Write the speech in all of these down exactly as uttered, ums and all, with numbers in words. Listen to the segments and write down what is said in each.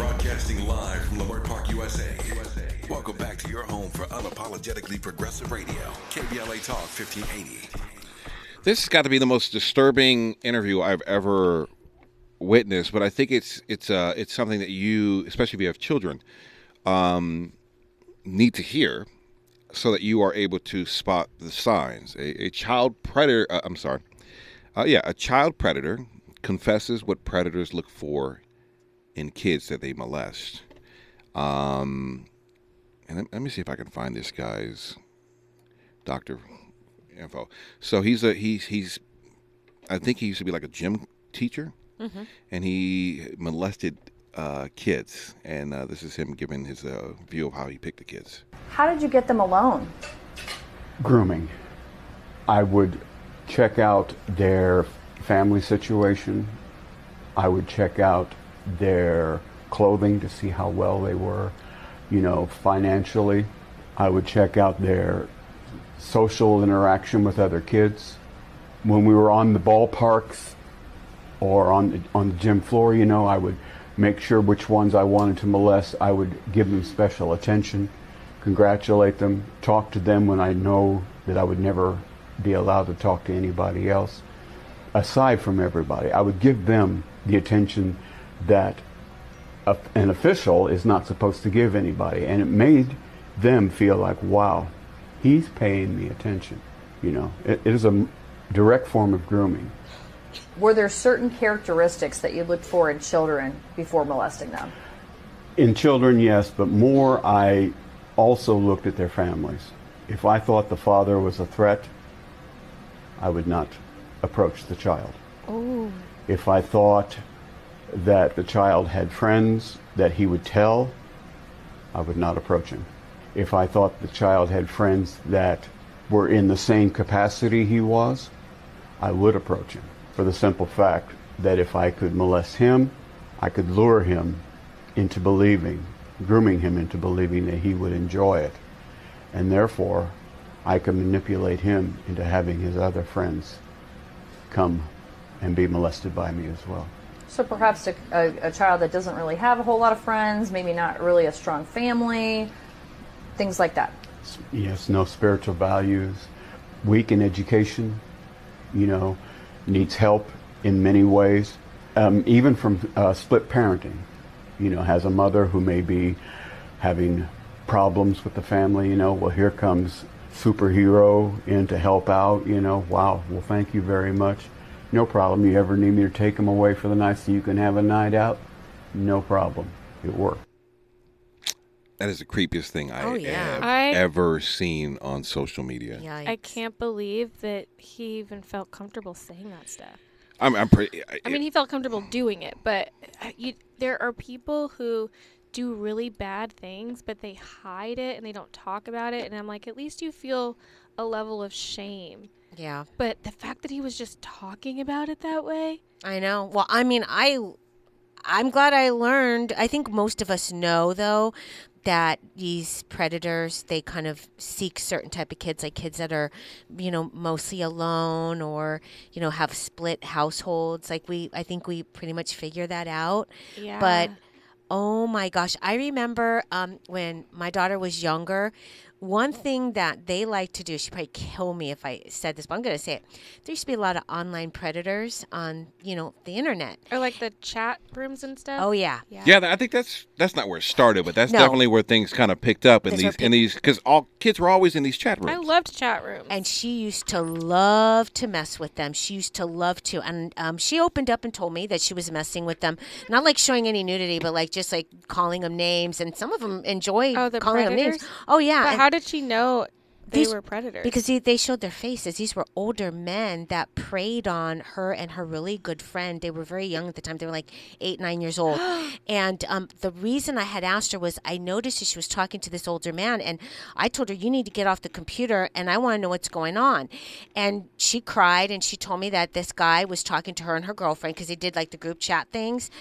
Broadcasting live from Leimert Park, U S A. U S A. Welcome back to your home for unapologetically progressive radio, K B L A Talk fifteen eighty. This has got to be the most disturbing interview I've ever witnessed, but I think it's it's uh, it's something that you, especially if you have children, um, need to hear so that you are able to spot the signs. A, a child predator. Uh, I'm sorry. Uh, yeah, a child predator confesses what predators look for in kids that they molest. Um, and let, let me see if I can find this guy's doctor info. So he's a he's he's I think he used to be like a gym teacher, mm-hmm. and he molested uh, kids. And uh, this is him giving his uh, view of how he picked the kids. How did you get them alone? Grooming. I would check out their family situation. I would check out their clothing to see how well they were, you know, financially. I would check out their social interaction with other kids. When we were on the ballparks or on the, on the gym floor, you know, I would make sure which ones I wanted to molest. I would give them special attention, congratulate them, talk to them when I know that I would never be allowed to talk to anybody else, aside from everybody. I would give them the attention that a, an official is not supposed to give anybody, and it made them feel like, wow, he's paying me attention. You know, it, it is a direct form of grooming. Were there certain characteristics that you looked for in children before molesting them? In children, yes, but more I also looked at their families. If I thought the father was a threat, I would not approach the child. Ooh. If I thought that the child had friends that he would tell, I would not approach him. If I thought the child had friends that were in the same capacity he was, I would approach him, for the simple fact that if I could molest him, I could lure him into believing, grooming him into believing that he would enjoy it, and therefore I could manipulate him into having his other friends come and be molested by me as well. So perhaps a, a, a child that doesn't really have a whole lot of friends, maybe not really a strong family, things like that. Yes, no spiritual values, weak in education, you know, needs help in many ways, um, even from uh, split parenting, you know, has a mother who may be having problems with the family, you know, well, here comes superhero in to help out, you know, wow, well, thank you very much. No problem. You ever need me to take him away for the night so you can have a night out? No problem. It worked. That is the creepiest thing I oh, yeah. have I, ever seen on social media. Yikes. I can't believe that he even felt comfortable saying that stuff. I'm, I'm pretty. I, I mean, he felt comfortable doing it, but you, there are people who do really bad things, but they hide it and they don't talk about it. And I'm like, at least you feel a level of shame. Yeah. But the fact that he was just talking about it that way. I know. Well, I mean, I, I'm glad I learned. I think most of us know, though, that these predators, they kind of seek certain type of kids, like kids that are, you know, mostly alone or, you know, have split households. Like we, I think we pretty much figure that out. Yeah. But, oh, my gosh. I remember um, when my daughter was younger, one thing that they like to do, she'd probably kill me if I said this, but I'm going to say it. There used to be a lot of online predators on, you know, the internet. Or like the chat rooms and stuff? Oh, yeah. Yeah, yeah I think that's that's not where it started, but that's no. definitely where things kind of picked up in that's these, in these, because all kids were always in these chat rooms. I loved chat rooms. And she used to love to mess with them. She used to love to. And um, she opened up and told me that she was messing with them. Not like showing any nudity, but like just like calling them names. And some of them enjoy oh, the calling predators? them names. Oh, yeah. How did she know they these, were predators? Because they, they showed their faces. These were older men that preyed on her and her really good friend. They were very young at the time. They were like eight, nine years old. And um, the reason I had asked her was I noticed that she was talking to this older man. And I told her, you need to get off the computer and I want to know what's going on. And she cried and she told me that this guy was talking to her and her girlfriend because they did like the group chat things.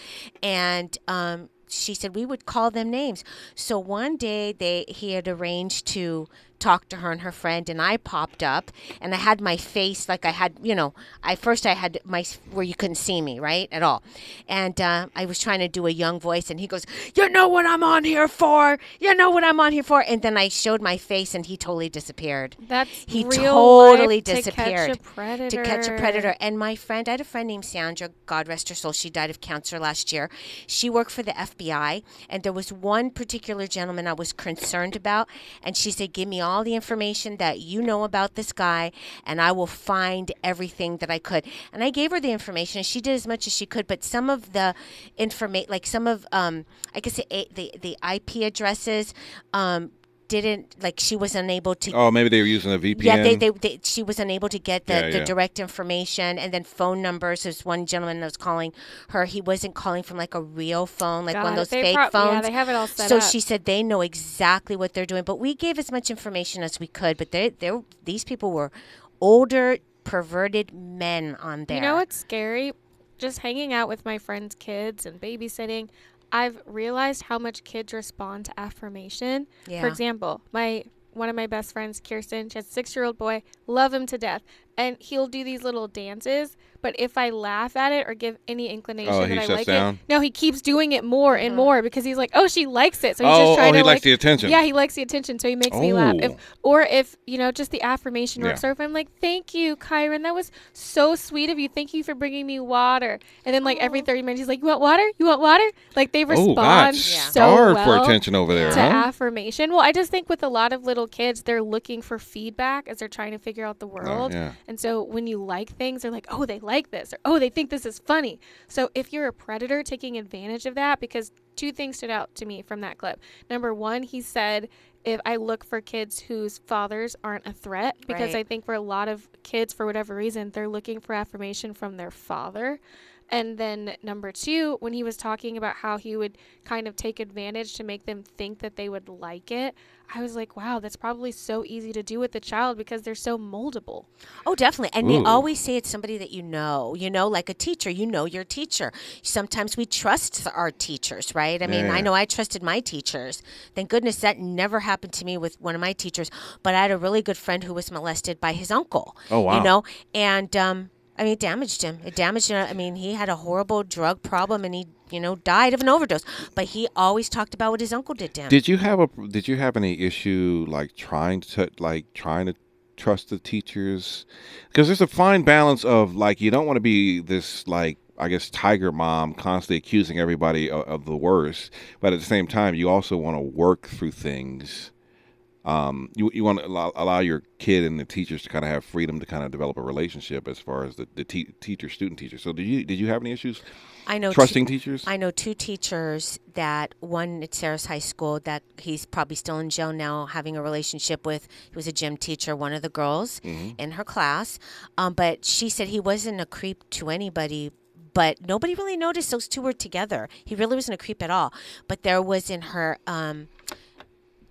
And um she said we would call them names. So one day they he had arranged to talked to her and her friend, and I popped up, and I had my face, like I had, you know, I first I had my, where you couldn't see me, right, at all. And uh, I was trying to do a young voice, and he goes, you know what I'm on here for, you know what I'm on here for. And then I showed my face, and he totally disappeared. That's he real totally life disappeared. To catch a predator. To catch a predator. And my friend, I had a friend named Sandra, God rest her soul, she died of cancer last year. She worked for the F B I, and there was one particular gentleman I was concerned about, and she said, give me all the information that you know about this guy, and I will find everything that I could. And I gave her the information, and she did as much as she could, but some of the information, like some of, um, I guess, the, the, the I P addresses, um, didn't, like, she was unable to. Oh, maybe they were using a V P N. Yeah, they, they, they, she was unable to get the, yeah, the yeah. direct information, and then phone numbers. There's one gentleman that was calling her. He wasn't calling from like a real phone, like God, one of those fake phones. Yeah, they have it all set so up. So she said they know exactly what they're doing. But we gave as much information as we could. But they, they, these people were older, perverted men on there. You know what's scary? Just hanging out with my friends' kids and babysitting, I've realized how much kids respond to affirmation. Yeah. For example, my one of my best friends, Kirsten, she has a six-year-old boy, love him to death. And he'll do these little dances, but if I laugh at it or give any inclination oh, that I like down. it, no, he keeps doing it more and mm-hmm. more because he's like, oh, she likes it. So he's oh, just trying oh, to he like, likes the attention. Yeah, he likes the attention, so he makes oh. me laugh. If, or if, you know, just the affirmation works. Yeah. Or if I'm like, thank you, Kyron, that was so sweet of you. Thank you for bringing me water. And then, like, every thirty minutes, he's like, you want water? You want water? Like, they respond oh, so hard well for attention over there, to huh? affirmation. Well, I just think with a lot of little kids, they're looking for feedback as they're trying to figure out the world. Oh, yeah. And so when you like things, they're like, oh, they like this, or oh, they think this is funny. So if you're a predator, taking advantage of that, because two things stood out to me from that clip. Number one, he said, if I look for kids whose fathers aren't a threat, because right. I think for a lot of kids, for whatever reason, they're looking for affirmation from their father. And then number two, when he was talking about how he would kind of take advantage to make them think that they would like it, I was like, wow, that's probably so easy to do with the child because they're so moldable. Oh, definitely. And Ooh. They always say it's somebody that you know, you know, like a teacher, you know your teacher. Sometimes we trust our teachers, right? I yeah. mean, I know I trusted my teachers. Thank goodness that never happened to me with one of my teachers. But I had a really good friend who was molested by his uncle. Oh, wow. You know, and um I mean, it damaged him. It damaged him. I mean, he had a horrible drug problem, and he, you know, died of an overdose. But he always talked about what his uncle did to him. Did you have a Did you have any issue like trying to like trying to trust the teachers? Because there's a fine balance of like you don't want to be this like. I guess, tiger mom constantly accusing everybody of, of the worst. But at the same time, you also want to work through things. Um, you you want to allow, allow your kid and the teachers to kind of have freedom to kind of develop a relationship as far as the, the te- teacher, student teacher. So did you did you have any issues I know trusting te- teachers? I know two teachers that one at Sarah's High School that he's probably still in jail now having a relationship with. He was a gym teacher, one of the girls mm-hmm. in her class. Um, but she said he wasn't a creep to anybody. But nobody really noticed those two were together. He really wasn't a creep at all. But there was in her um,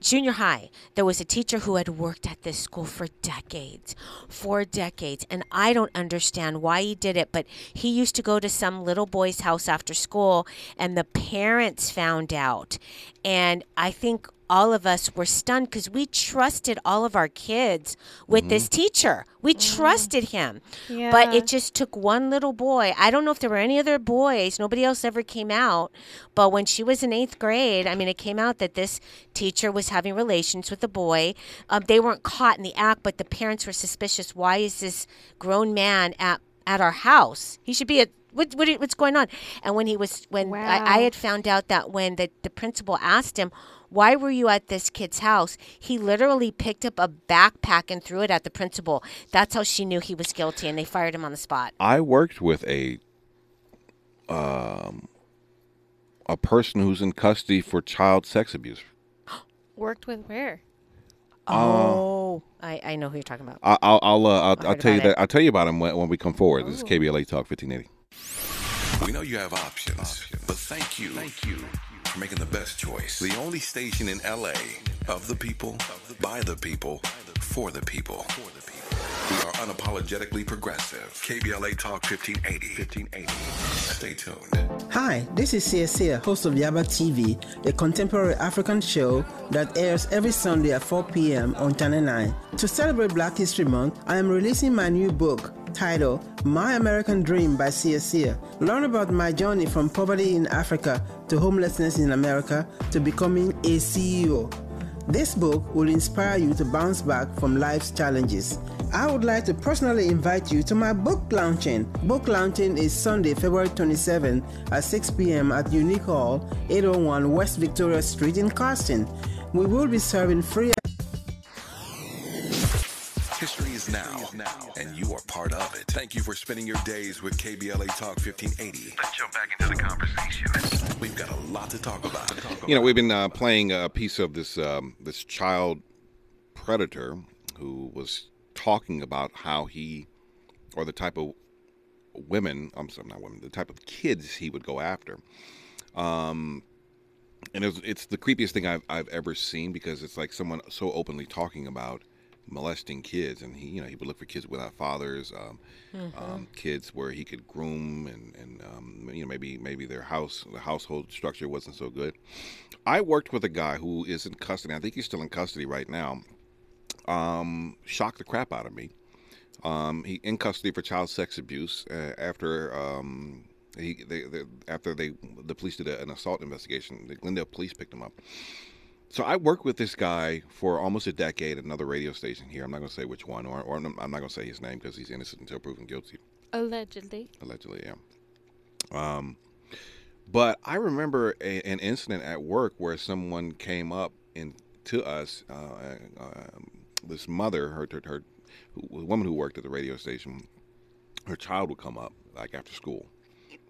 junior high, there was a teacher who had worked at this school for decades, for decades. And I don't understand why he did it. But he used to go to some little boy's house after school, and the parents found out. And I think all of us were stunned because we trusted all of our kids with mm-hmm. this teacher. We mm-hmm. trusted him. Yeah. But it just took one little boy. I don't know if there were any other boys. Nobody else ever came out. But when she was in eighth grade, I mean, it came out that this teacher was having relations with a boy. Um, they weren't caught in the act, but the parents were suspicious. Why is this grown man at, at our house? He should be at What, what what's going on? And when he was when wow. I, I had found out that when the, the principal asked him, why were you at this kid's house? He literally picked up a backpack and threw it at the principal. That's how she knew he was guilty, and they fired him on the spot. I worked with a um a person who's in custody for child sex abuse. Worked with where? Oh, uh, I, I know who you're talking about. I, I'll I'll uh, I'll, I'll tell you it. that I'll tell you about him when, when we come forward. Ooh. This is K B L A Talk fifteen eighty. We know you have options, options, but thank you, thank you for making the best choice. The only station in L A of the people, by the people, for the people. We are unapologetically progressive. K B L A Talk fifteen eighty. fifteen eighty. Stay tuned. Hi, this is C S A, host of Yaba T V, a contemporary African show that airs every Sunday at four p m on Channel nine. To celebrate Black History Month, I am releasing my new book, titled My American Dream by C S A. Learn about my journey from poverty in Africa to homelessness in America to becoming a C E O. This book will inspire you to bounce back from life's challenges. I would like to personally invite you to my book launching. Book launching is Sunday, February twenty-seventh at six p m at Unique Hall, eight oh one West Victoria Street in Carsten. We will be serving free. History is now, and you are part of it. Thank you for spending your days with K B L A Talk fifteen eighty. Let's jump back into the conversation. We've got a lot to talk about. You know, we've been uh, playing a piece of this um, this child predator who was talking about how he, or the type of women, I'm sorry, not women, the type of kids he would go after. Um, and it was, it's the creepiest thing I've, I've ever seen, because it's like someone so openly talking about molesting kids, and he, you know, he would look for kids without fathers, um, mm-hmm. um, kids where he could groom, and, and um, you know, maybe maybe their house, the household structure wasn't so good. I worked with a guy who is in custody. I think he's still in custody right now. Um, shocked the crap out of me. Um, he in custody for child sex abuse uh, after um, he they, they, after they the police did a, an assault investigation. The Glendale police picked him up. So I worked with this guy for almost a decade at another radio station here. I'm not going to say which one, or, or I'm not going to say his name because he's innocent until proven guilty. Allegedly. Allegedly, yeah. Um, but I remember a, an incident at work where someone came up in, to us, uh, uh, this mother, her, her, her who, woman who worked at the radio station, her child would come up, like after school,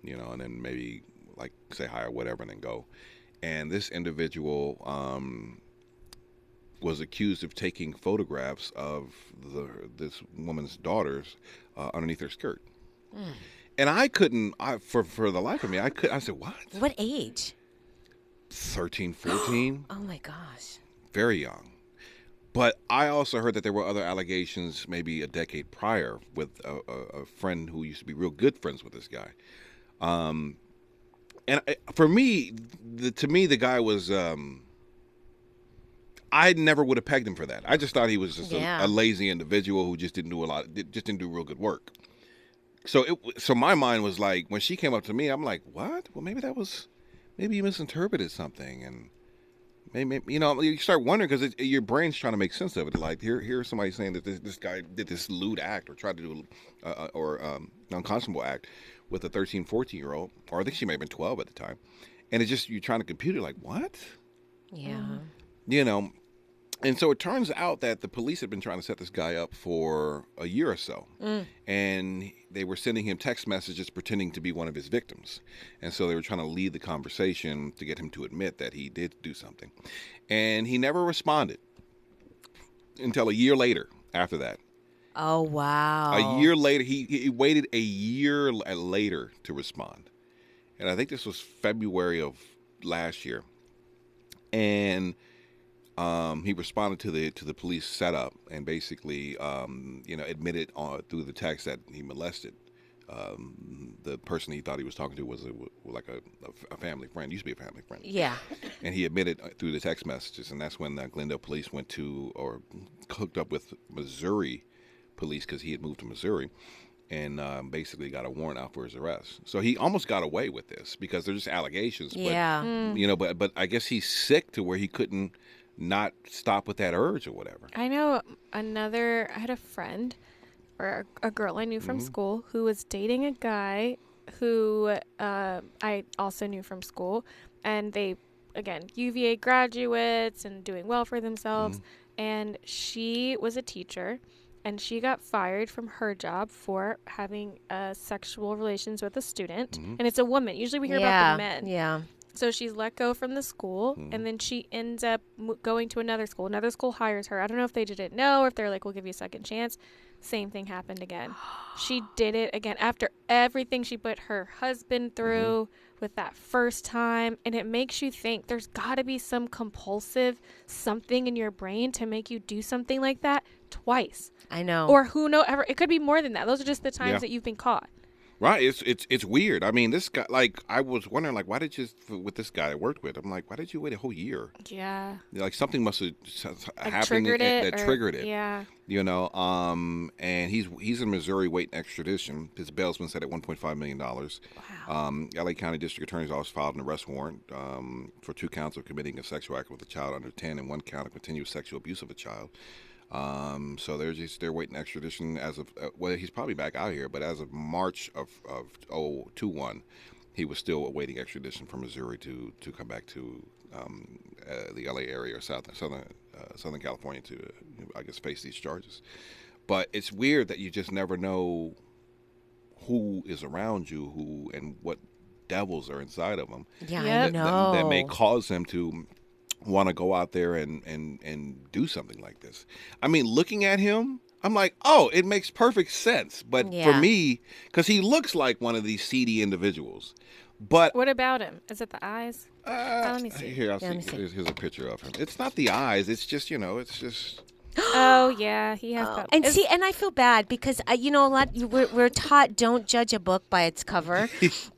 you know, and then maybe like say hi or whatever and then go. And this individual um, was accused of taking photographs of the, this woman's daughters uh, underneath her skirt. Mm. And I couldn't, I, for, for the life of me, I could. I said, what? What age? thirteen, fourteen. Oh, my gosh. Very young. But I also heard that there were other allegations maybe a decade prior with a, a, a friend who used to be real good friends with this guy. Um And for me, the, to me, the guy was, um, I never would have pegged him for that. I just thought he was just yeah. a, a lazy individual who just didn't do a lot, just didn't do real good work. So it, so my mind was like, when she came up to me, I'm like, what? Well, maybe that was, maybe you misinterpreted something. And maybe, you know, you start wondering because your brain's trying to make sense of it. Like here, here's somebody saying that this, this guy did this lewd act or tried to do, uh, or um, unconscionable act with a thirteen, fourteen year old, or I think she may have been twelve at the time. And it's just, you're trying to compute it like, what? Yeah. You know, and so it turns out that the police had been trying to set this guy up for a year or so. Mm. And they were sending him text messages pretending to be one of his victims. And so they were trying to lead the conversation to get him to admit that he did do something. And he never responded until a year later after that. Oh, wow. A year later, he, he waited a year later to respond. And I think this was February of last year. And um, he responded to the to the police setup and basically, um, you know, admitted uh, through the text that he molested. Um, the person he thought he was talking to was a, like a, a family friend, used to be a family friend. Yeah. And he admitted through the text messages. And that's when the Glendale police went to or hooked up with Missouri police because he had moved to Missouri and um, basically got a warrant out for his arrest. So he almost got away with this because they're just allegations. But, yeah. Mm. You know, but but I guess he's sick to where he couldn't not stop with that urge or whatever. I know another, I had a friend or a girl I knew from mm-hmm. school who was dating a guy who uh, I also knew from school. And they, again, U V A graduates and doing well for themselves. Mm-hmm. And she was a teacher. And she got fired from her job for having uh, sexual relations with a student. Mm-hmm. And it's a woman. Usually we hear yeah. about the men. Yeah. So she's let go from the school. Mm-hmm. And then she ends up m- going to another school. Another school hires her. I don't know if they didn't know or if they're like, we'll give you a second chance. Same thing happened again. She did it again after everything she put her husband through mm-hmm. with that first time. And it makes you think there's got to be some compulsive something in your brain to make you do something like that twice. I know. Or who knows ever. It could be more than that. Those are just the times yeah. that you've been caught. Right. It's it's it's weird. I mean, this guy, like, I was wondering, like, why did you, with this guy I worked with, I'm like, why did you wait a whole year? Yeah. Like, something must have like happened triggered that, it that or, triggered it. Yeah. You know, um, and he's he's in Missouri waiting extradition. His bail's been set at one point five million dollars. Wow. Um, L A County District Attorney's Office filed an arrest warrant um, for two counts of committing a sexual act with a child under ten and one count of continuous sexual abuse of a child. Um, so they're just, they're waiting extradition as of, uh, well, he's probably back out here, but as of March of, of oh two one, he was still awaiting extradition from Missouri to, to come back to, um, uh, the L A area or South, Southern, uh, Southern California to, uh, I guess, face these charges. But it's weird that you just never know who is around you, who, and what devils are inside of them. Yeah, yeah. That, that, that may cause them to want to go out there and, and, and do something like this. I mean, looking at him, I'm like, oh, it makes perfect sense. But yeah. for me, because he looks like one of these seedy individuals. But what about him? Is it the eyes? Uh, oh, let me see. Here, I'll yeah, see. Here's, here's a picture of him. It's not the eyes. It's just, you know, it's just... Oh yeah, he has. Oh. And see, and I feel bad because uh, you know a lot. We're, we're taught don't judge a book by its cover,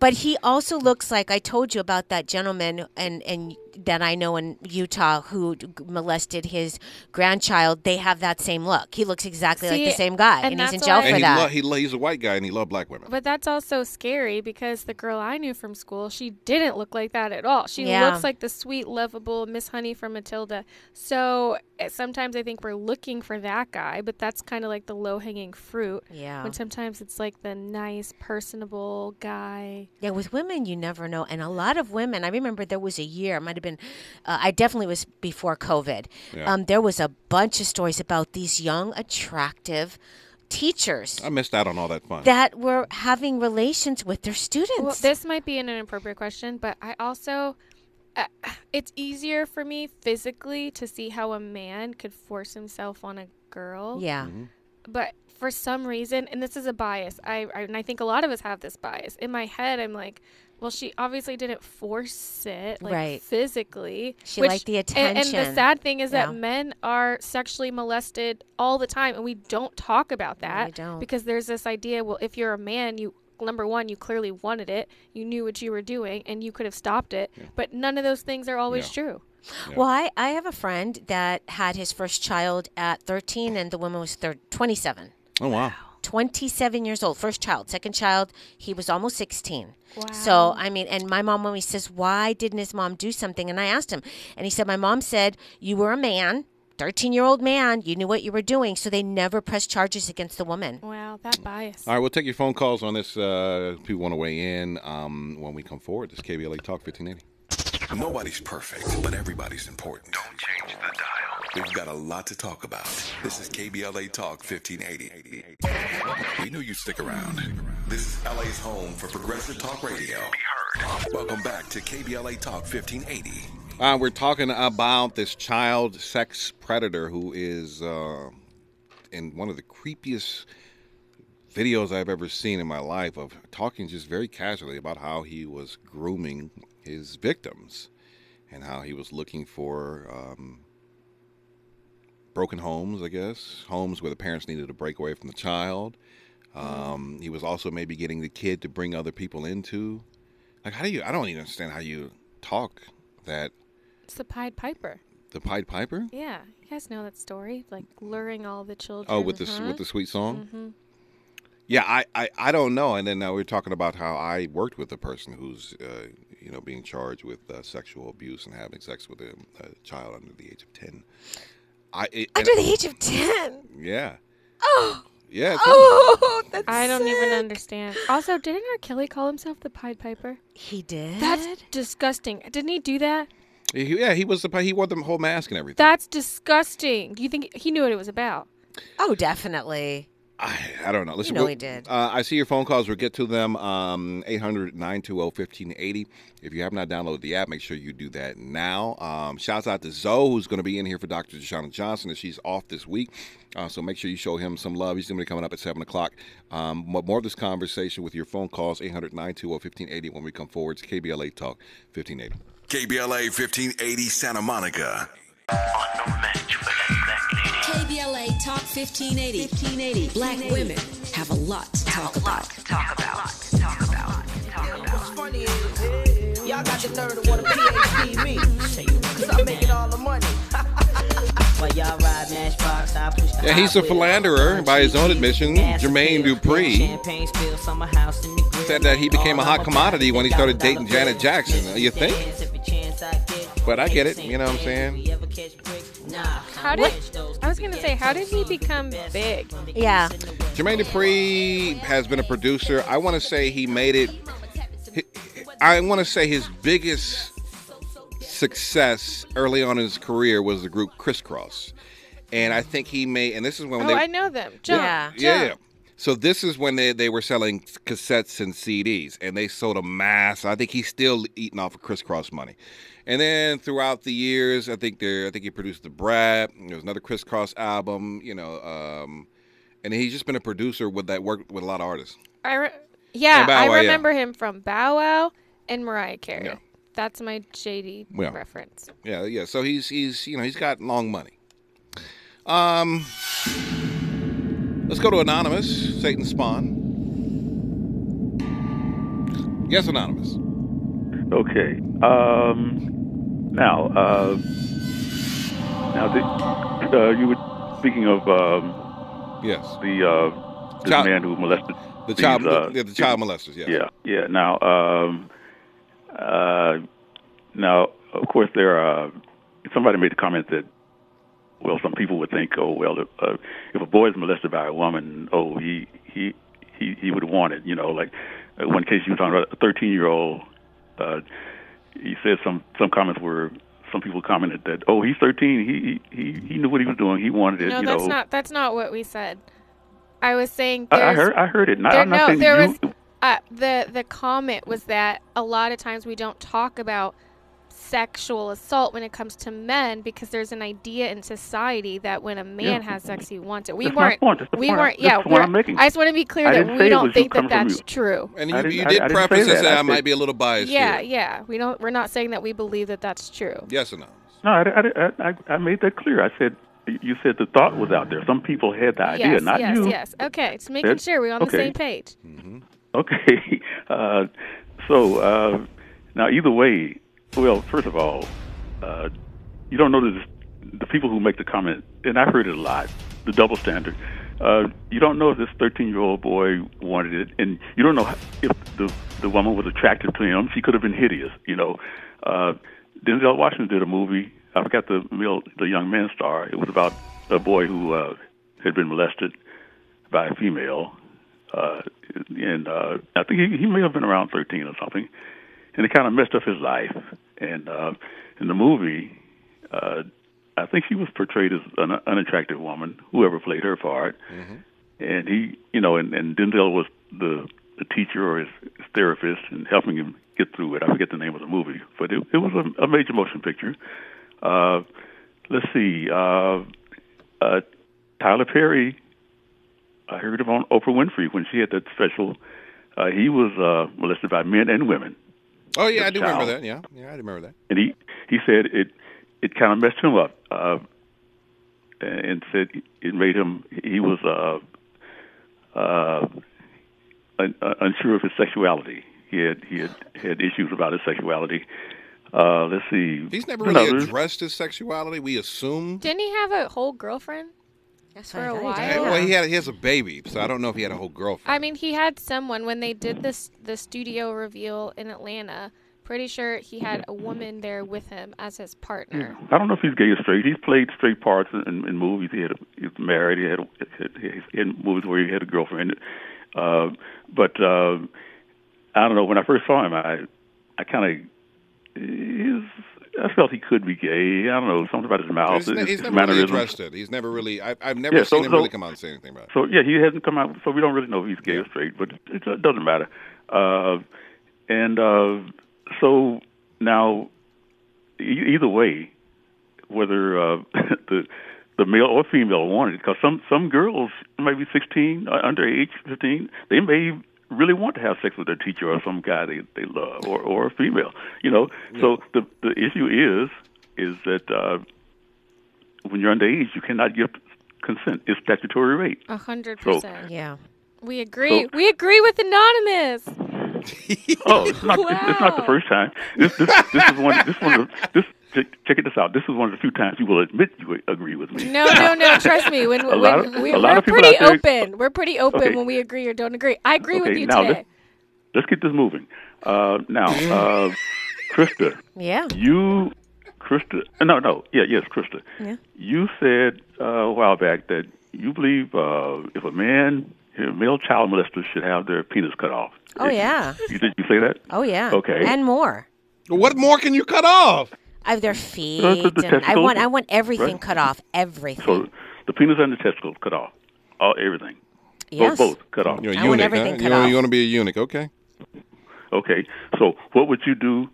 but he also looks like I told you about that gentleman and and that I know in Utah who molested his grandchild. They have that same look. He looks exactly see, like the same guy, and, and he's in jail for he that. Lo- he lo- he's a white guy, and he loved black women. But that's also scary because the girl I knew from school, she didn't look like that at all. She yeah. looks like the sweet, lovable Miss Honey from Matilda. So sometimes I think we're looking for that guy, but that's kind of like the low-hanging fruit. Yeah. When sometimes it's like the nice, personable guy. Yeah, with women, you never know. And a lot of women, I remember there was a year, it might have been, uh, I definitely was before COVID. Yeah. Um, there was a bunch of stories about these young, attractive teachers. I missed out on all that fun. That were having relations with their students. Well, this might be an inappropriate question, but I also... Uh, it's easier for me physically to see how a man could force himself on a girl. Yeah. Mm-hmm. But for some reason, and this is a bias, I, I and I think a lot of us have this bias. In my head, I'm like, well, she obviously didn't force it, like, right. physically. She which, liked the attention. And, and the sad thing is yeah. that men are sexually molested all the time, and we don't talk about that. We don't. Because there's this idea, well, if you're a man, you number one, you clearly wanted it. You knew what you were doing, and you could have stopped it. Yeah. But none of those things are always yeah. true. Yeah. Well, I, I have a friend that had his first child at thirteen, and the woman was thir- twenty-seven. Oh, wow. twenty-seven years old. First child. Second child, he was almost sixteen. Wow. So, I mean, and my mom always says, why didn't his mom do something? And I asked him. And he said, my mom said, you were a man. thirteen-year-old man, you knew what you were doing, so they never pressed charges against the woman. Wow, that bias. All right, we'll take your phone calls on this. Uh, if you want to weigh in um, when we come forward. This is K B L A Talk fifteen eighty. Nobody's perfect, but everybody's important. Don't change the dial. We've got a lot to talk about. This is K B L A Talk fifteen eighty. We knew you'd stick around. This is L A's home for progressive talk radio. Be heard. Welcome back to K B L A Talk fifteen eighty. Uh, we're talking about this child sex predator who is uh, in one of the creepiest videos I've ever seen in my life of talking just very casually about how he was grooming his victims and how he was looking for um, broken homes, I guess, homes where the parents needed to break away from the child. Um, he was also maybe getting the kid to bring other people into. Like, how do you, I don't even understand how you talk that. It's the Pied Piper. The Pied Piper? Yeah, you guys know that story, like luring all the children. Oh, with the huh? with the sweet song. Mm-hmm. Yeah, I, I, I don't know. And then uh, we were talking about how I worked with a person who's uh, you know being charged with uh, sexual abuse and having sex with a, a child under the age of ten. I it, under the I, age of ten. Yeah. Oh. Yeah. Oh, that's I don't sick. even understand. Also, didn't R. Kelly call himself the Pied Piper? He did. That's disgusting. Didn't he do that? Yeah, he was the he wore the whole mask and everything. That's disgusting. Do you think he knew what it was about? Oh, definitely. I, I don't know. Listen, you know he did. Uh, I see your phone calls. We'll get to them. Um, eight hundred, nine two zero, one five eight zero. If you have not downloaded the app, make sure you do that now. Um, shouts out to Zoe, who's going to be in here for Doctor Deshauna Johnson, as she's off this week. Uh, so make sure you show him some love. He's going to be coming up at seven o'clock. Um, more of this conversation with your phone calls, eight hundred, nine two zero, one five eight zero, when we come forward. It's K B L A Talk fifteen eighty. K B L A fifteen eighty Santa Monica. On no match for that black lady. K B L A Talk fifteen eighty. fifteen eighty. Black women have a lot to talk about. Talk about. Talk about. Talk about. What's funny is y'all got the nerve to want to P H D me, because I'm making all the money. Yeah, he's a philanderer. By his own admission, Jermaine Dupri said that he became a hot commodity when he started dating Janet Jackson. You think? But I get it. You know what I'm saying? How did I was going to say, how did he become big? Yeah. Jermaine Dupri has been a producer. I want to say he made it. I want to say his biggest success early on in his career was the group Criss Cross. And I think he made, and this is when oh, they. Oh, I know them. Jump, yeah. Jump. Yeah, yeah. So this is when they, they were selling cassettes and C Ds, and they sold a mass. I think he's still eating off of Criss Cross money. And then throughout the years, I think there, I think he produced the Brat. There was another Criss Cross album, you know. Um, and he's just been a producer with that worked with a lot of artists. I re- yeah, I wow, remember yeah. him from Bow Wow and Mariah Carey. Yeah. That's my J D yeah. reference. Yeah, yeah. So he's he's you know he's got long money. Um, let's go to Anonymous, Satan Spawn. Yes, Anonymous. Okay. Um, now, uh, now the, uh, you were speaking of um, yes, the uh, the man who molested the these, child, uh, yeah, the child molesters. Yeah, yeah, yeah. Now, um, uh, now of course there are. Somebody made the comment that. Well, some people would think, oh, well, uh, if a boy is molested by a woman, oh, he he he, he would want it. You know, like uh, one case you were talking about, a thirteen-year-old, uh, he said some, some comments were, some people commented that, oh, he's thirteen, he he, he knew what he was doing, he wanted it. No, you that's, know. Not, that's not what we said. I was saying I, I heard I heard it. Not, there, I'm not no, saying there you, was, uh, the, the comment was that a lot of times we don't talk about sexual assault when it comes to men because there's an idea in society that when a man yeah. has sex he wants it. We that's weren't point. That's we point. weren't yeah we're, I'm I just want to be clear that we don't think that that's true, and you, you did I, I preface that, that I, I might be a little biased yeah here. yeah we don't we're not saying that we believe that that's true. Yes or no? No, I, I, I, I made that clear. I said you said the thought was out there, some people had the idea. Yes, not yes, you yes okay it's making that's, sure we're on okay. the same page. Mm-hmm. okay uh, so uh, now either way. Well, first of all, uh, you don't notice the people who make the comment, and I've heard it a lot, the double standard. Uh, you don't know if this thirteen-year-old boy wanted it, and you don't know if the the woman was attracted to him. She could have been hideous, you know. Uh, Denzel Washington did a movie. I forgot the male, the young man star. It was about a boy who uh, had been molested by a female, uh, and uh, I think he, he may have been around thirteen or something. And it kind of messed up his life. And uh, in the movie, uh, I think she was portrayed as an unattractive woman, whoever played her part. Mm-hmm. And he, you know, and, and Denzel was the, the teacher or his, his therapist and helping him get through it. I forget the name of the movie, but it, it was a, a major motion picture. Uh, let's see. Uh, uh, Tyler Perry, I heard of on Oprah Winfrey when she had that special. Uh, he was uh, molested by men and women. Oh, yeah, I do child. remember that, yeah. Yeah, I remember that. And he, he said it it kind of messed him up uh, and said it made him, he was uh, uh, un, uh, unsure of his sexuality. He had he had, had issues about his sexuality. Uh, let's see. He's never really others. addressed his sexuality, we assume. Didn't he have a whole girlfriend? That's for a while. Yeah. Well, he had he has a baby, so I don't know if he had a whole girlfriend. I mean, he had someone when they did this the studio reveal in Atlanta. Pretty sure he had a woman there with him as his partner. Yeah. I don't know if he's gay or straight. He's played straight parts in, in movies. He had a, he was married. He had, a, he had in movies where he had a girlfriend. Uh, but uh, I don't know. When I first saw him, I I kind of I felt he could be gay. I don't know, something about his mouth. He's, his, he's his never mannerism. really addressed it. He's never really, I, I've never yeah, seen so, him so, really come out and say anything about it. So, yeah, he hasn't come out, so we don't really know if he's gay yeah. or straight, but it, it doesn't matter. Uh, and uh, so now, e- either way, whether uh, the the male or female wanted it, because some, some girls, maybe sixteen, uh, underage, fifteen, they may really want to have sex with their teacher or some guy they, they love or, or a female, you know. Yeah. So the the issue is is that uh, when you're underage, you cannot give consent is statutory rape. A hundred percent. Yeah. We agree. So, we agree with Anonymous. Oh, it's not, wow. it's, it's not the first time. This, this, this is one. This one. Of, this check, check it this out. This is one of the few times you will admit you agree with me. No, no, no. Trust me. When, when of, we're, we're pretty there, open, we're pretty open okay. when we agree or don't agree. I agree okay, with you now today. Let's, let's get this moving. Uh, now, uh, Krista. Yeah. You, Krista. No, no. Yeah, yes, Krista. Yeah. You said uh, a while back that you believe uh, if a man. Male child molesters should have their penis cut off. Oh, and yeah. You, did you say that? Oh, yeah. Okay. And more. What more can you cut off? I have their feet. Uh, the, the and I want I want everything right? cut off. Everything. So the penis and the testicles cut off. All Everything. Yes. Both, both cut off. You're a eunuch, I want everything huh? cut you off. You want to be a eunuch. Okay. Okay. So what would you do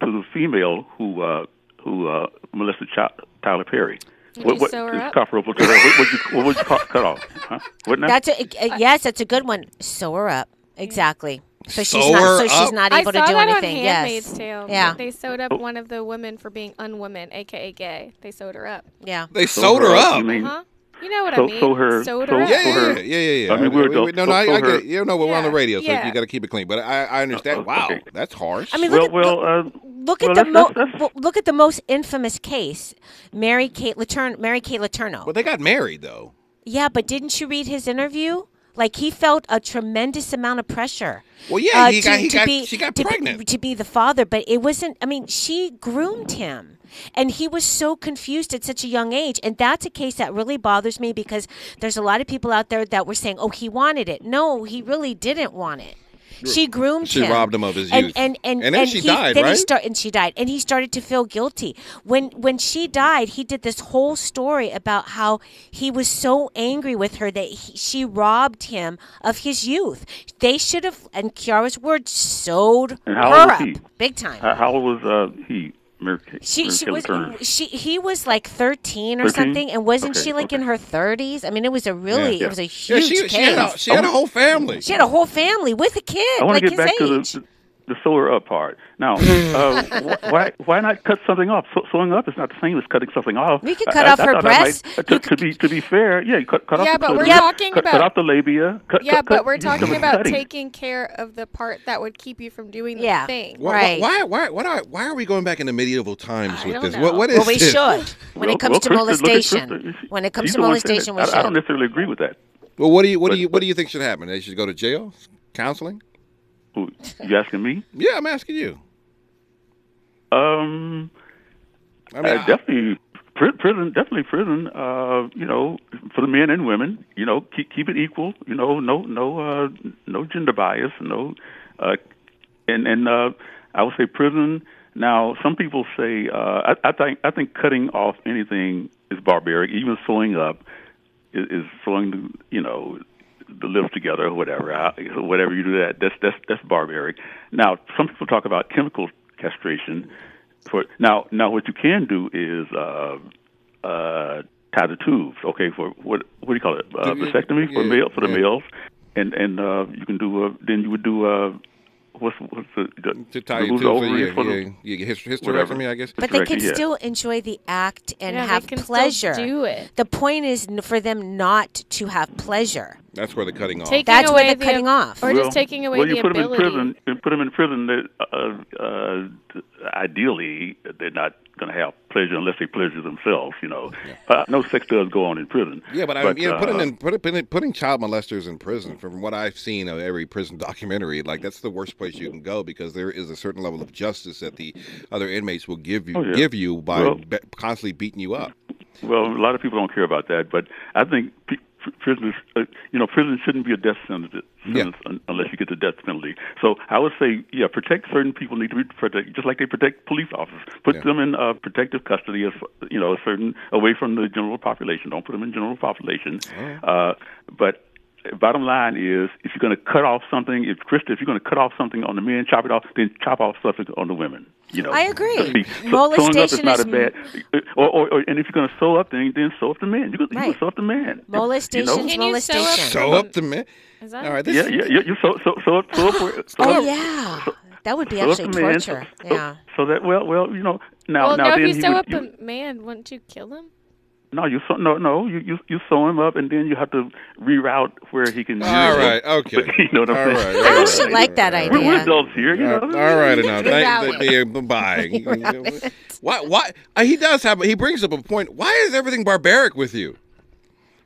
to the female who uh, who uh, molested Ch- Tyler Perry? What, what is comparable to that? What would you, what would you cut, cut off? Huh? What now? That's a, uh, yes, that's a good one. Sew her up. Exactly. So sew she's not so up. she's not able I saw to do that anything. On Handmaid's yes. Tale. Yeah. They sewed up one of the women for being unwoman, aka gay. They sewed her up. Yeah. They sewed her up. You mean? Uh-huh. You know what so, I mean? So her, sewed her so, up. Yeah, yeah, yeah, yeah, yeah. I mean, we, we, we, no, no, I, I get, you know, we're yeah, on the radio, so yeah. you got to keep it clean. But I, I understand. Uh, wow, okay. That's harsh. I mean, look well, at, well, look, uh, look well, at the that's, mo- that's, look at the most infamous case, Mary Kate Letourneau. Mary Kate Letourneau. Well, they got married though. Yeah, but didn't you read his interview? Like he felt a tremendous amount of pressure. Well, yeah, uh, he to, got, he to got, be, she got to pregnant be, to be the father, but it wasn't. I mean, she groomed him, and he was so confused at such a young age. And that's a case that really bothers me because there's a lot of people out there that were saying, "Oh, he wanted it." No, he really didn't want it. She groomed she him. She robbed him of his youth. And, and, and, and then and she he, died, then right? He star- and she died. And he started to feel guilty. When when she died, he did this whole story about how he was so angry with her that he, she robbed him of his youth. They should have, and Kiara's word, sewed her up. He? Big time. How, how old was uh, he? Mary Kate, she Mary she Kate was Turner. she he was like thirteen or thirteen? Something, and wasn't okay, she like okay. in her thirties? I mean, it was a really yeah, yeah. it was a huge yeah, she, case. She had a, she had a whole family. She had a whole family with a kid. I want like to get back age. to the, the, the sewer up part. Now, uh, why why not cut something off? So, sewing up is not the same as cutting something off. We could cut I, off I, her I breasts. Might, to, to be to be fair, yeah, you cut cut yeah, off. Yeah, but the we're yeah, talking cut, about cut off the labia. Cut, yeah, cut, but cut, we're talking about cutting. taking care of the part that would keep you from doing yeah. the thing. Well, right? Why why why are, why are we going back into medieval times I with this? What, what is well, we this? should when well, it comes well, to molestation. When it comes She's to molestation, we should. I don't necessarily agree with that. Well, what do you what do you what do you think should happen? They should go to jail, counseling. Who, you asking me? Yeah, I'm asking you. Um, I mean, uh, I, definitely pr- prison. Definitely prison. Uh, you know, for the men and women. You know, keep keep it equal. You know, no no uh, no gender bias. No, uh, and and uh, I would say prison. Now, some people say uh, I, I think I think cutting off anything is barbaric. Even sewing up is, is sewing. You know. To live together or whatever, I, whatever you do that, that's that's that's barbaric. Now, some people talk about chemical castration. For now, now what you can do is uh, uh, tie the tubes. Okay, for what what do you call it? Uh, vasectomy yeah, for male for the yeah. males, and and uh, you can do uh, then you would do. Uh, What's, what's the, the, to tie you to for your, for your, your hysterectomy, I guess. But they can yeah. still enjoy the act and yeah, have they can pleasure. Still do it. The point is for them not to have pleasure. That's where the cutting taking off. That's where the, the cutting off. Or well, just taking away well, the ability. Well, you put them in prison. You put them in prison. That, uh, uh, ideally, they're not going to have pleasure unless they pleasure themselves. You know, yeah. uh, no sex does go on in prison. Yeah, but, but I mean, uh, putting in, putting putting child molesters in prison, from what I've seen of every prison documentary, like that's the worst place you can go because there is a certain level of justice that the other inmates will give you oh, yeah. give you by well, be- constantly beating you up. Well, a lot of people don't care about that, but I think. Pe- Prisoners, uh, you know, prison shouldn't be a death sentence, sentence yeah. un- unless you get the death penalty. So I would say, yeah, protect certain people need to be protected, just like they protect police officers. Put yeah. them in uh, protective custody, of, you know, a certain away from the general population. Don't put them in general population. Yeah. Uh, but bottom line is, if you're going to cut off something, if Krista, if you're going to cut off something on the men, chop it off, then chop off something on the women. You know, I agree. So, molestation up is not is a bad. Or, or, or, and if you're going to sew up, then then sew up the man. You can, right. you can sew up the man. Molestation, you know? Can molestation. You sew up, sew up the man. Is that all right? This yeah, yeah, yeah. You sew, sew, sew up, sew up. Sew oh up, yeah, sew, that would be actually torture. Man, so, yeah. So, so that well, well, you know, now well, now, now then if you sew would, up you, a man, wouldn't you kill him? No, you so, no no you, you you sew him up, and then you have to reroute where he can. All use right, him. Okay. But, you know what I'm all saying? Right, all I actually right, like right, that right. idea. We're adults here, you uh, know. All right, enough. Bye. Why? Why? He does have. He brings up a point. Why is everything barbaric with you?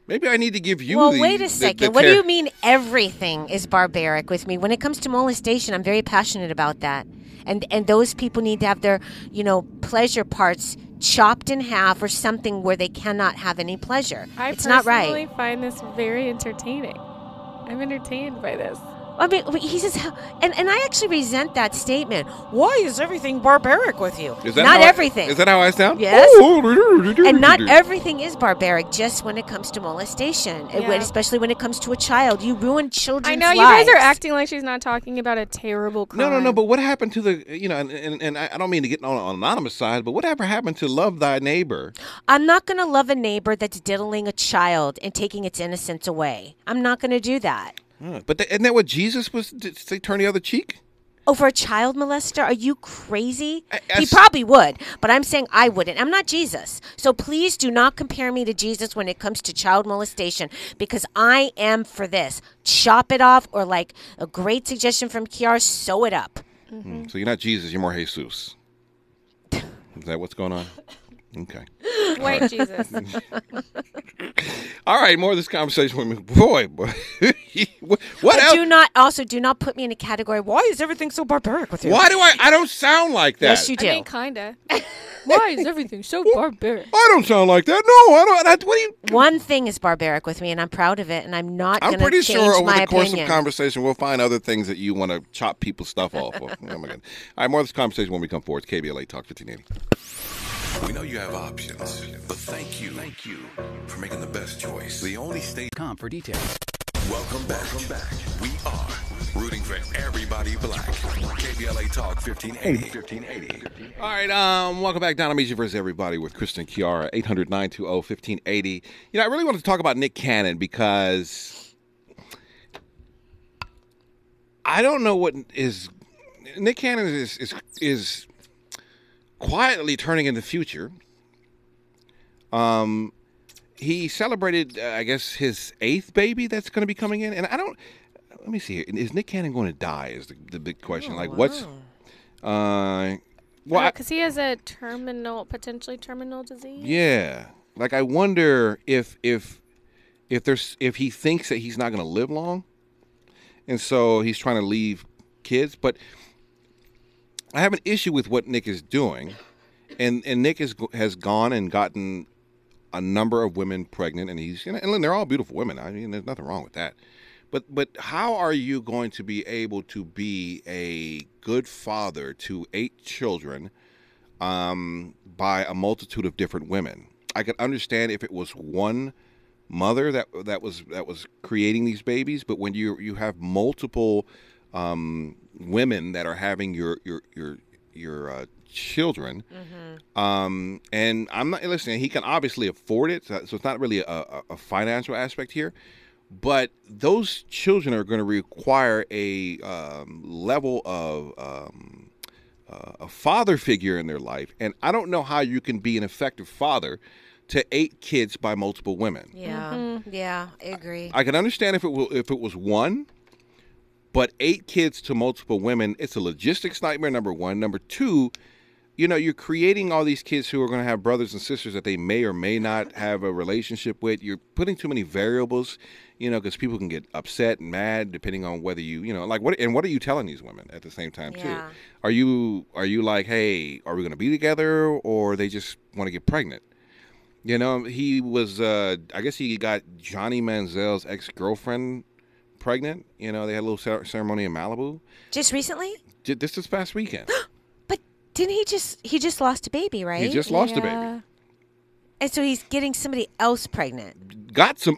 Maybe I need to give you. Well, the, wait a second. The, the what ter- do you mean? Everything is barbaric with me when it comes to molestation. I'm very passionate about that, and and those people need to have their, you know, pleasure parts chopped in half or something where they cannot have any pleasure. I it's not right. I personally find this very entertaining. I'm entertained by this. I mean, he says, and, and I actually resent that statement. Why is everything barbaric with you? Is that not everything. I, is that how I sound? Yes. And not everything is barbaric, just when it comes to molestation, yeah. especially when it comes to a child. You ruin children's lives. I know, lives. You guys are acting like she's not talking about a terrible crime. No, no, no, but what happened to the, you know, and, and, and I don't mean to get on an anonymous side, but whatever happened to love thy neighbor? I'm not going to love a neighbor that's diddling a child and taking its innocence away. I'm not going to do that. Huh. But the, isn't that what Jesus was? Did say turn the other cheek? Over a child molester? Are you crazy? I, I, he probably would, but I'm saying I wouldn't. I'm not Jesus. So please do not compare me to Jesus when it comes to child molestation, because I am for this. Chop it off, or like a great suggestion from Kiara, sew it up. Mm-hmm. So you're not Jesus, you're more Jesus. Is that what's going on? Okay. White uh, Jesus. All right, more of this conversation with me. Boy, boy. what what else? Do not, also, do not put me in a category. Why is everything so barbaric with you? Why do I? I don't sound like that. Yes, you do. I mean, kind of. Why is everything so barbaric? I don't sound like that. No, I don't. I, what do you? One thing is barbaric with me, and I'm proud of it, and I'm not going to change my opinion. I'm pretty sure over the course opinion. of conversation, we'll find other things that you want to chop people's stuff off of. Oh, my God. All right, more of this conversation when we come forward. It's K B L A Talk fifteen eighty. We know you have options, but thank you, thank you for making the best choice. The only state com for details. Welcome back. Welcome back. We are rooting for everybody black. K B L A Talk fifteen eighty. fifteen eighty. All right, um, welcome back. Don Amiche versus everybody with Kristen Kiara, eight hundred nine two zero one five eight zero. You know, I really wanted to talk about Nick Cannon because I don't know what is Nick Cannon is is is. quietly turning in the future. Um, he celebrated, uh, I guess, his eighth baby that's going to be coming in. And I don't, let me see here. Is Nick Cannon going to die is the, the big question. Oh, like, wow. what's, uh, well, oh, because he has a terminal, potentially terminal disease. Yeah. Like, I wonder if, if, if there's, if he thinks that he's not going to live long. And so he's trying to leave kids, but I have an issue with what Nick is doing, and and Nick is, has gone and gotten a number of women pregnant, and he's and they're all beautiful women. I mean, there's nothing wrong with that, but but how are you going to be able to be a good father to eight children um, by a multitude of different women? I could understand if it was one mother that that was that was creating these babies, but when you you have multiple um, women that are having your your your your uh, children, mm-hmm. um, and I'm not listening. He can obviously afford it, so, so it's not really a, a financial aspect here. But those children are going to require a um, level of um, uh, a father figure in their life, and I don't know how you can be an effective father to eight kids by multiple women. Yeah, mm-hmm. yeah, I agree. I, I can understand if it will, if it was one. But eight kids to multiple women, it's a logistics nightmare, number one. Number two, you know, you're creating all these kids who are going to have brothers and sisters that they may or may not have a relationship with. You're putting too many variables, you know, because people can get upset and mad depending on whether you, you know, like what and what are you telling these women at the same time, yeah. too? Are you are you like, hey, are we going to be together, or they just want to get pregnant? You know, he was, uh, I guess he got Johnny Manziel's ex-girlfriend pregnant. You know, they had a little ceremony in Malibu. Just recently? This this past weekend. But didn't he just, he just lost a baby, right? He just lost yeah. a baby. And so he's getting somebody else pregnant. Got some,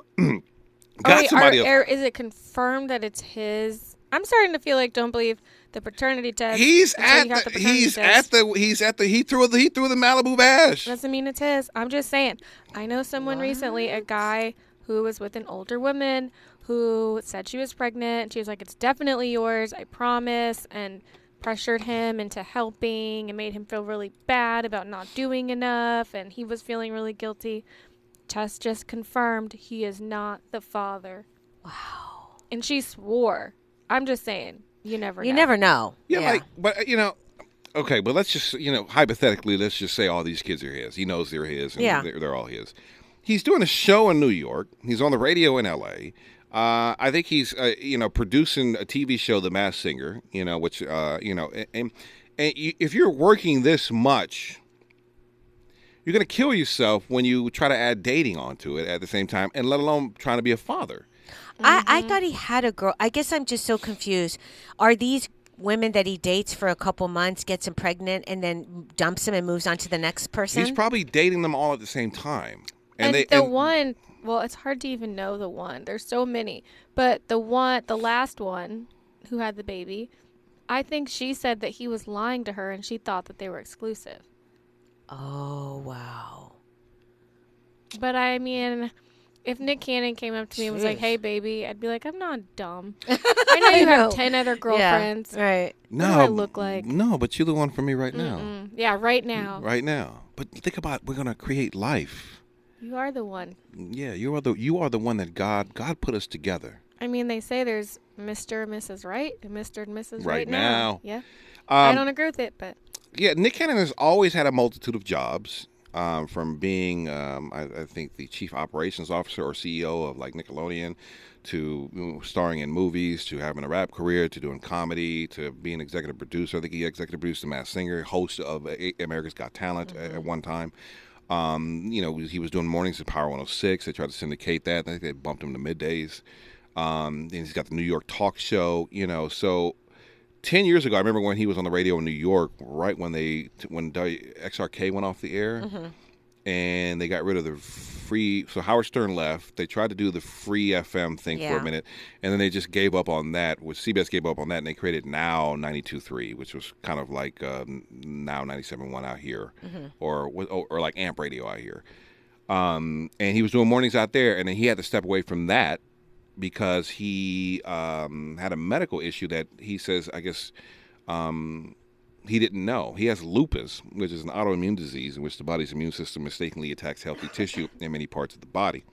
got wait, somebody are, else. Are, is it confirmed that it's his? I'm starting to feel like don't believe the paternity test. He's at the, the he's test. at the, he's at the, he threw the, he threw the Malibu bash. Doesn't mean it's his. I'm just saying. I know someone what? recently, a guy who was with an older woman who said she was pregnant. She was like, it's definitely yours, I promise, and pressured him into helping and made him feel really bad about not doing enough, and he was feeling really guilty. Test just confirmed he is not the father. Wow. And she swore. I'm just saying, you never know. You never know. Yeah, yeah. like, but, you know, okay, but let's just, you know, hypothetically, let's just say all these kids are his. He knows they're his. And yeah. They're, they're all his. He's doing a show in New York. He's on the radio in L A Uh, I think he's, uh, you know, producing a T V show, The Masked Singer, you know, which, uh, you know, and, and, and you, if you're working this much, you're going to kill yourself when you try to add dating onto it at the same time, and let alone trying to be a father. Mm-hmm. I, I thought he had a girl. I guess I'm just so confused. Are these women that he dates for a couple months, gets them pregnant, and then dumps them and moves on to the next person? He's probably dating them all at the same time. And, and they, the and, one... Well, it's hard to even know the one. There's so many. But the one, the last one who had the baby, I think she said that he was lying to her and she thought that they were exclusive. Oh, wow. But I mean, if Nick Cannon came up to me Jeez. and was like, hey, baby, I'd be like, I'm not dumb. I know you I have know. ten other girlfriends. Yeah, right. No, what do I look like? No, but you're the one for me right Mm-mm. now. Yeah, right now. Right now. But think about, we're going to create life. You are the one. Yeah, you are the you are the one that God God put us together. I mean, they say there's Mister and Missus Right and Mister and Missus Right, right now. now. Yeah, um, I don't agree with it, but yeah, Nick Cannon has always had a multitude of jobs, um, from being um, I, I think the chief operations officer or C E O of like Nickelodeon, to you know, starring in movies, to having a rap career, to doing comedy, to being executive producer. I think he executive produced The Masked Singer, host of a- America's Got Talent mm-hmm. at, at one time. Um, you know, he was doing mornings at Power one oh six. They tried to syndicate that. I think they bumped him to middays. Um, then he's got the New York talk show, you know. So ten years ago, I remember when he was on the radio in New York, right when they, when X R K went off the air mm-hmm. and they got rid of the free, so Howard Stern left. They tried to do the free F M thing yeah. for a minute, and then they just gave up on that, which C B S gave up on that, and they created Now ninety-two point three, which was kind of like um, Now ninety-seven point one out here, mm-hmm. or, or or like Amp Radio out here. Um, and he was doing mornings out there, and then he had to step away from that because he um, had a medical issue that he says, I guess, um, he didn't know. He has lupus, which is an autoimmune disease in which the body's immune system mistakenly attacks healthy tissue in many parts of the body.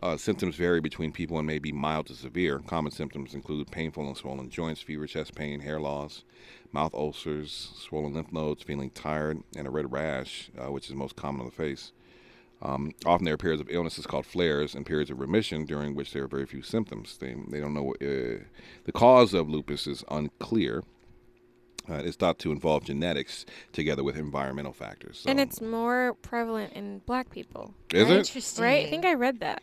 Uh, symptoms vary between people and may be mild to severe. Common symptoms include painful and swollen joints, fever, chest pain, hair loss, mouth ulcers, swollen lymph nodes, feeling tired, and a red rash, uh, which is most common on the face. Um, often there are periods of illnesses called flares and periods of remission during which there are very few symptoms. They, they don't know. Uh, the cause of lupus is unclear. Uh, it's thought to involve genetics together with environmental factors. So. And it's more prevalent in black people. Is right? it? Interesting. Right? I think I read that.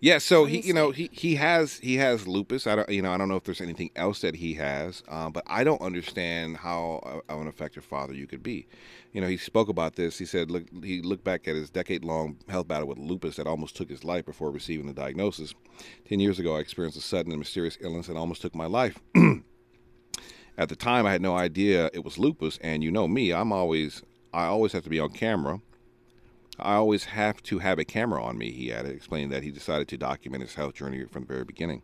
Yeah, so he, you know, he, he has he has lupus. I don't, you know, I don't know if there's anything else that he has, um, but I don't understand how uh, an effective father you could be. You know, he spoke about this. He said, look, he looked back at his decade-long health battle with lupus that almost took his life before receiving the diagnosis. Ten years ago, I experienced a sudden and mysterious illness that almost took my life. At the time, I had no idea it was lupus, and you know me, I'm always, I always have to be on camera. I always have to have a camera on me, he added, explaining that he decided to document his health journey from the very beginning.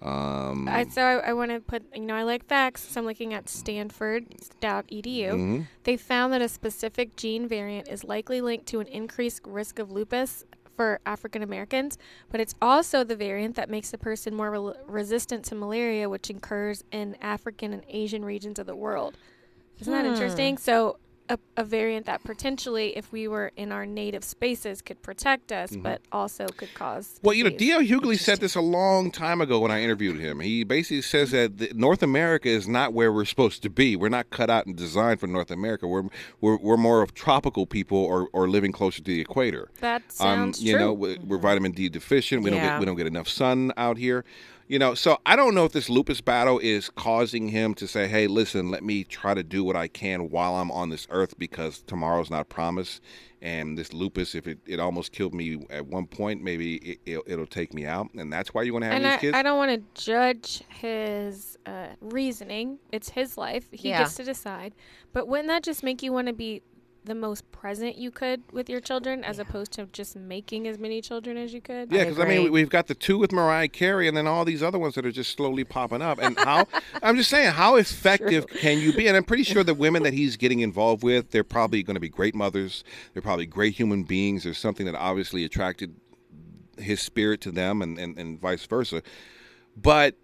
Um, I, so I, I want to put, you know, I like facts, so I'm looking at stanford dot e d u. Mm-hmm. They found that a specific gene variant is likely linked to an increased risk of lupus for African Americans, but it's also the variant that makes a person more re- resistant to malaria, which occurs in African and Asian regions of the world. Isn't hmm. that interesting? So a, a variant that potentially, if we were in our native spaces, could protect us, mm-hmm. but also could cause Well, disease. You know, D L. Hughley said this a long time ago when I interviewed him. He basically says that the, North America is not where we're supposed to be. We're not cut out and designed for North America. We're we're, we're more of tropical people, or, or living closer to the equator. That sounds um, you true. You know, we're, we're vitamin D deficient. We yeah. don't get, we don't get enough sun out here. You know, so I don't know if this lupus battle is causing him to say, hey, listen, let me try to do what I can while I'm on this earth, because tomorrow's not promised. And this lupus, if it, it almost killed me at one point, maybe it, it, it'll take me out. And that's why you're going to have and these I, kids? I don't want to judge his uh, reasoning. It's his life. He yeah. gets to decide. But wouldn't that just make you want to be the most present you could with your children, as yeah. opposed to just making as many children as you could. Yeah, because I, I mean, we've got the two with Mariah Carey, and then all these other ones that are just slowly popping up. And how I'm just saying, how effective True. can you be? And I'm pretty sure the women that he's getting involved with, they're probably going to be great mothers. They're probably great human beings. There's something that obviously attracted his spirit to them, and, and, and vice versa. But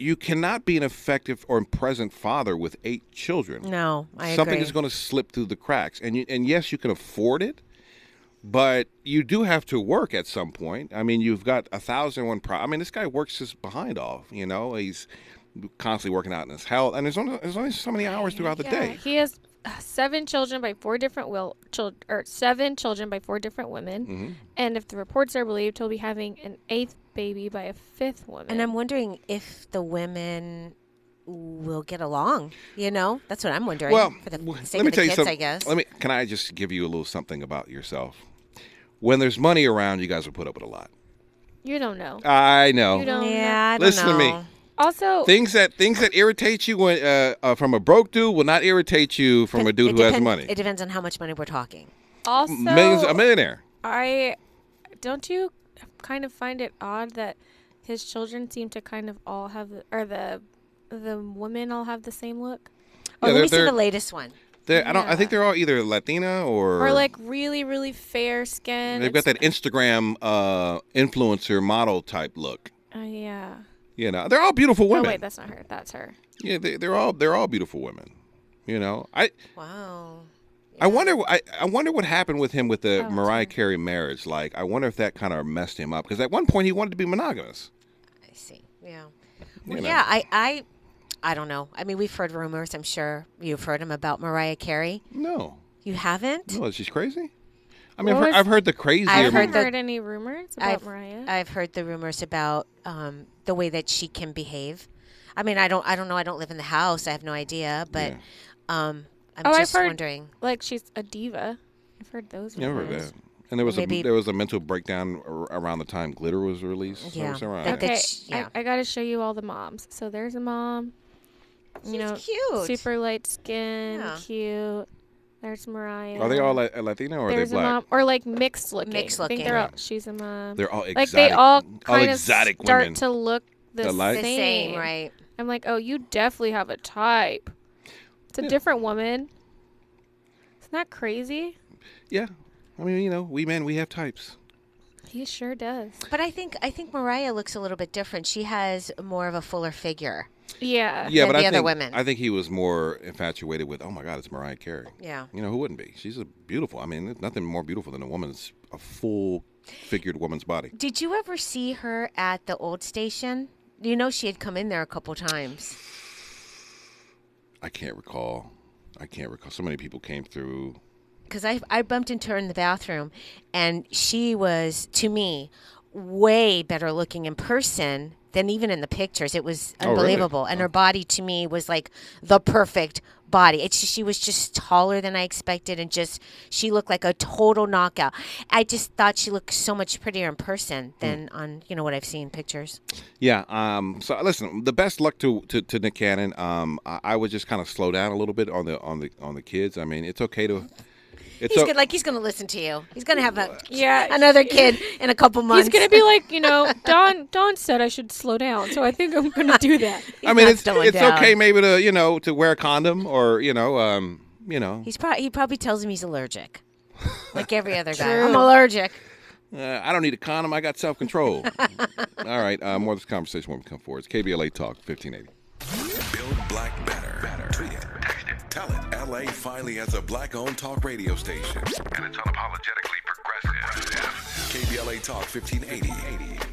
you cannot be an effective or present father with eight children. No, I Something agree. is going to slip through the cracks. And you, and yes, you can afford it, but you do have to work at some point. I mean, you've got a thousand and one pro- I mean, this guy works his behind off, you know. He's constantly working out in his health. And there's only, there's only so many hours throughout the yeah, day. He has seven children by four different will chil- or seven children by four different women. Mm-hmm. And if the reports are believed, he'll be having an eighth baby by a fifth woman. And I'm wondering if the women will get along, you know? That's what I'm wondering. Well, for the sake of the kids, I guess. Let me can I just give you a little something about yourself? When there's money around, you guys will put up with a lot. You don't know. I know. You don't yeah, know. I don't Listen know. Listen to me. Also, things that things that irritate you when, uh, uh, from a broke dude will not irritate you from a dude who depends, has money. It depends on how much money we're talking. Also, Millions, a millionaire. I don't you kind of find it odd that his children seem to kind of all have, or the the women all have the same look? Oh, yeah, let me see the latest one. Yeah. I don't. I think they're all either Latina or or like really, really fair skin. They've it's, got that Instagram uh, influencer model type look. Oh uh, yeah. You know, they're all beautiful women. Oh wait, that's not her. That's her. Yeah, they, they're all they're all beautiful women. You know, I. Wow. I wonder. I, I wonder what happened with him with the oh, Mariah sorry. Carey marriage. Like, I wonder if that kind of messed him up, because at one point he wanted to be monogamous. I see. Yeah. Well, yeah. I, I. I don't know. I mean, we've heard rumors. I'm sure you've heard them about Mariah Carey. No. You haven't? No. She's crazy. I mean, I've heard, I've heard the crazy. I've heard, the, heard any rumors about I've, Mariah. I've heard the rumors about um, the way that she can behave. I mean, I don't. I don't know. I don't live in the house. I have no idea. But. Yeah. Um, I'm oh, just I've heard, wondering. Like, she's a diva. I've heard those. Yeah, I've heard that. And there was Maybe. a there was a mental breakdown around the time Glitter was released. Yeah. So around, okay, yeah. yeah. I, I got to show you all the moms. So there's a mom. She's you know, cute. Super light skin, yeah. cute. There's Mariah. Are they all la- Latino or there's are they black? A mom, or like mixed looking. Mixed looking. I think they're all, she's a mom. They're all exotic. Like they all kind all of start women. to look the, the same. same. Right. I'm like, oh, you definitely have a type. It's a yeah. different woman. Isn't that crazy? Yeah. I mean, you know, we men, we have types. He sure does. But I think I think Mariah looks a little bit different. She has more of a fuller figure. Yeah. Yeah, than but the I other think women. I think he was more infatuated with, oh my God, it's Mariah Carey. Yeah. You know, who wouldn't be? She's a beautiful. I mean, there's nothing more beautiful than a woman's a full figured woman's body. Did you ever see her at the old station? You know, she had come in there a couple times. I can't recall. I can't recall. So many people came through. Because I, I bumped into her in the bathroom, and she was, to me, way better looking in person than even in the pictures. It was unbelievable. Oh, really? And oh. her body, to me, was like the perfect body. It's just, she was just taller than I expected, and just she looked like a total knockout. I just thought she looked so much prettier in person than mm. on, you know, what I've seen pictures. Yeah. Um, so listen, the best luck to, to, to Nick Cannon. Um, I, I would just kind of slow down a little bit on the on the on the kids. I mean, it's okay to. It's he's a, good, like he's going to listen to you. He's going to have a yeah, another kid in a couple months. He's going to be like, you know, Don Don said I should slow down, so I think I'm going to do that. I mean, it's it's down. okay maybe to, you know, to wear a condom or, you know, um, you know. He's pro- he probably tells him he's allergic. Like every other guy. I'm allergic. Uh, I don't need a condom. I got self-control. All right, uh, more of this conversation when we come forward. It's K B L A Talk fifteen eighty. Build Black Better. Better. Tweet it. Tell it. L A finally has a black-owned talk radio station. And it's unapologetically progressive. K B L A Talk fifteen eighty.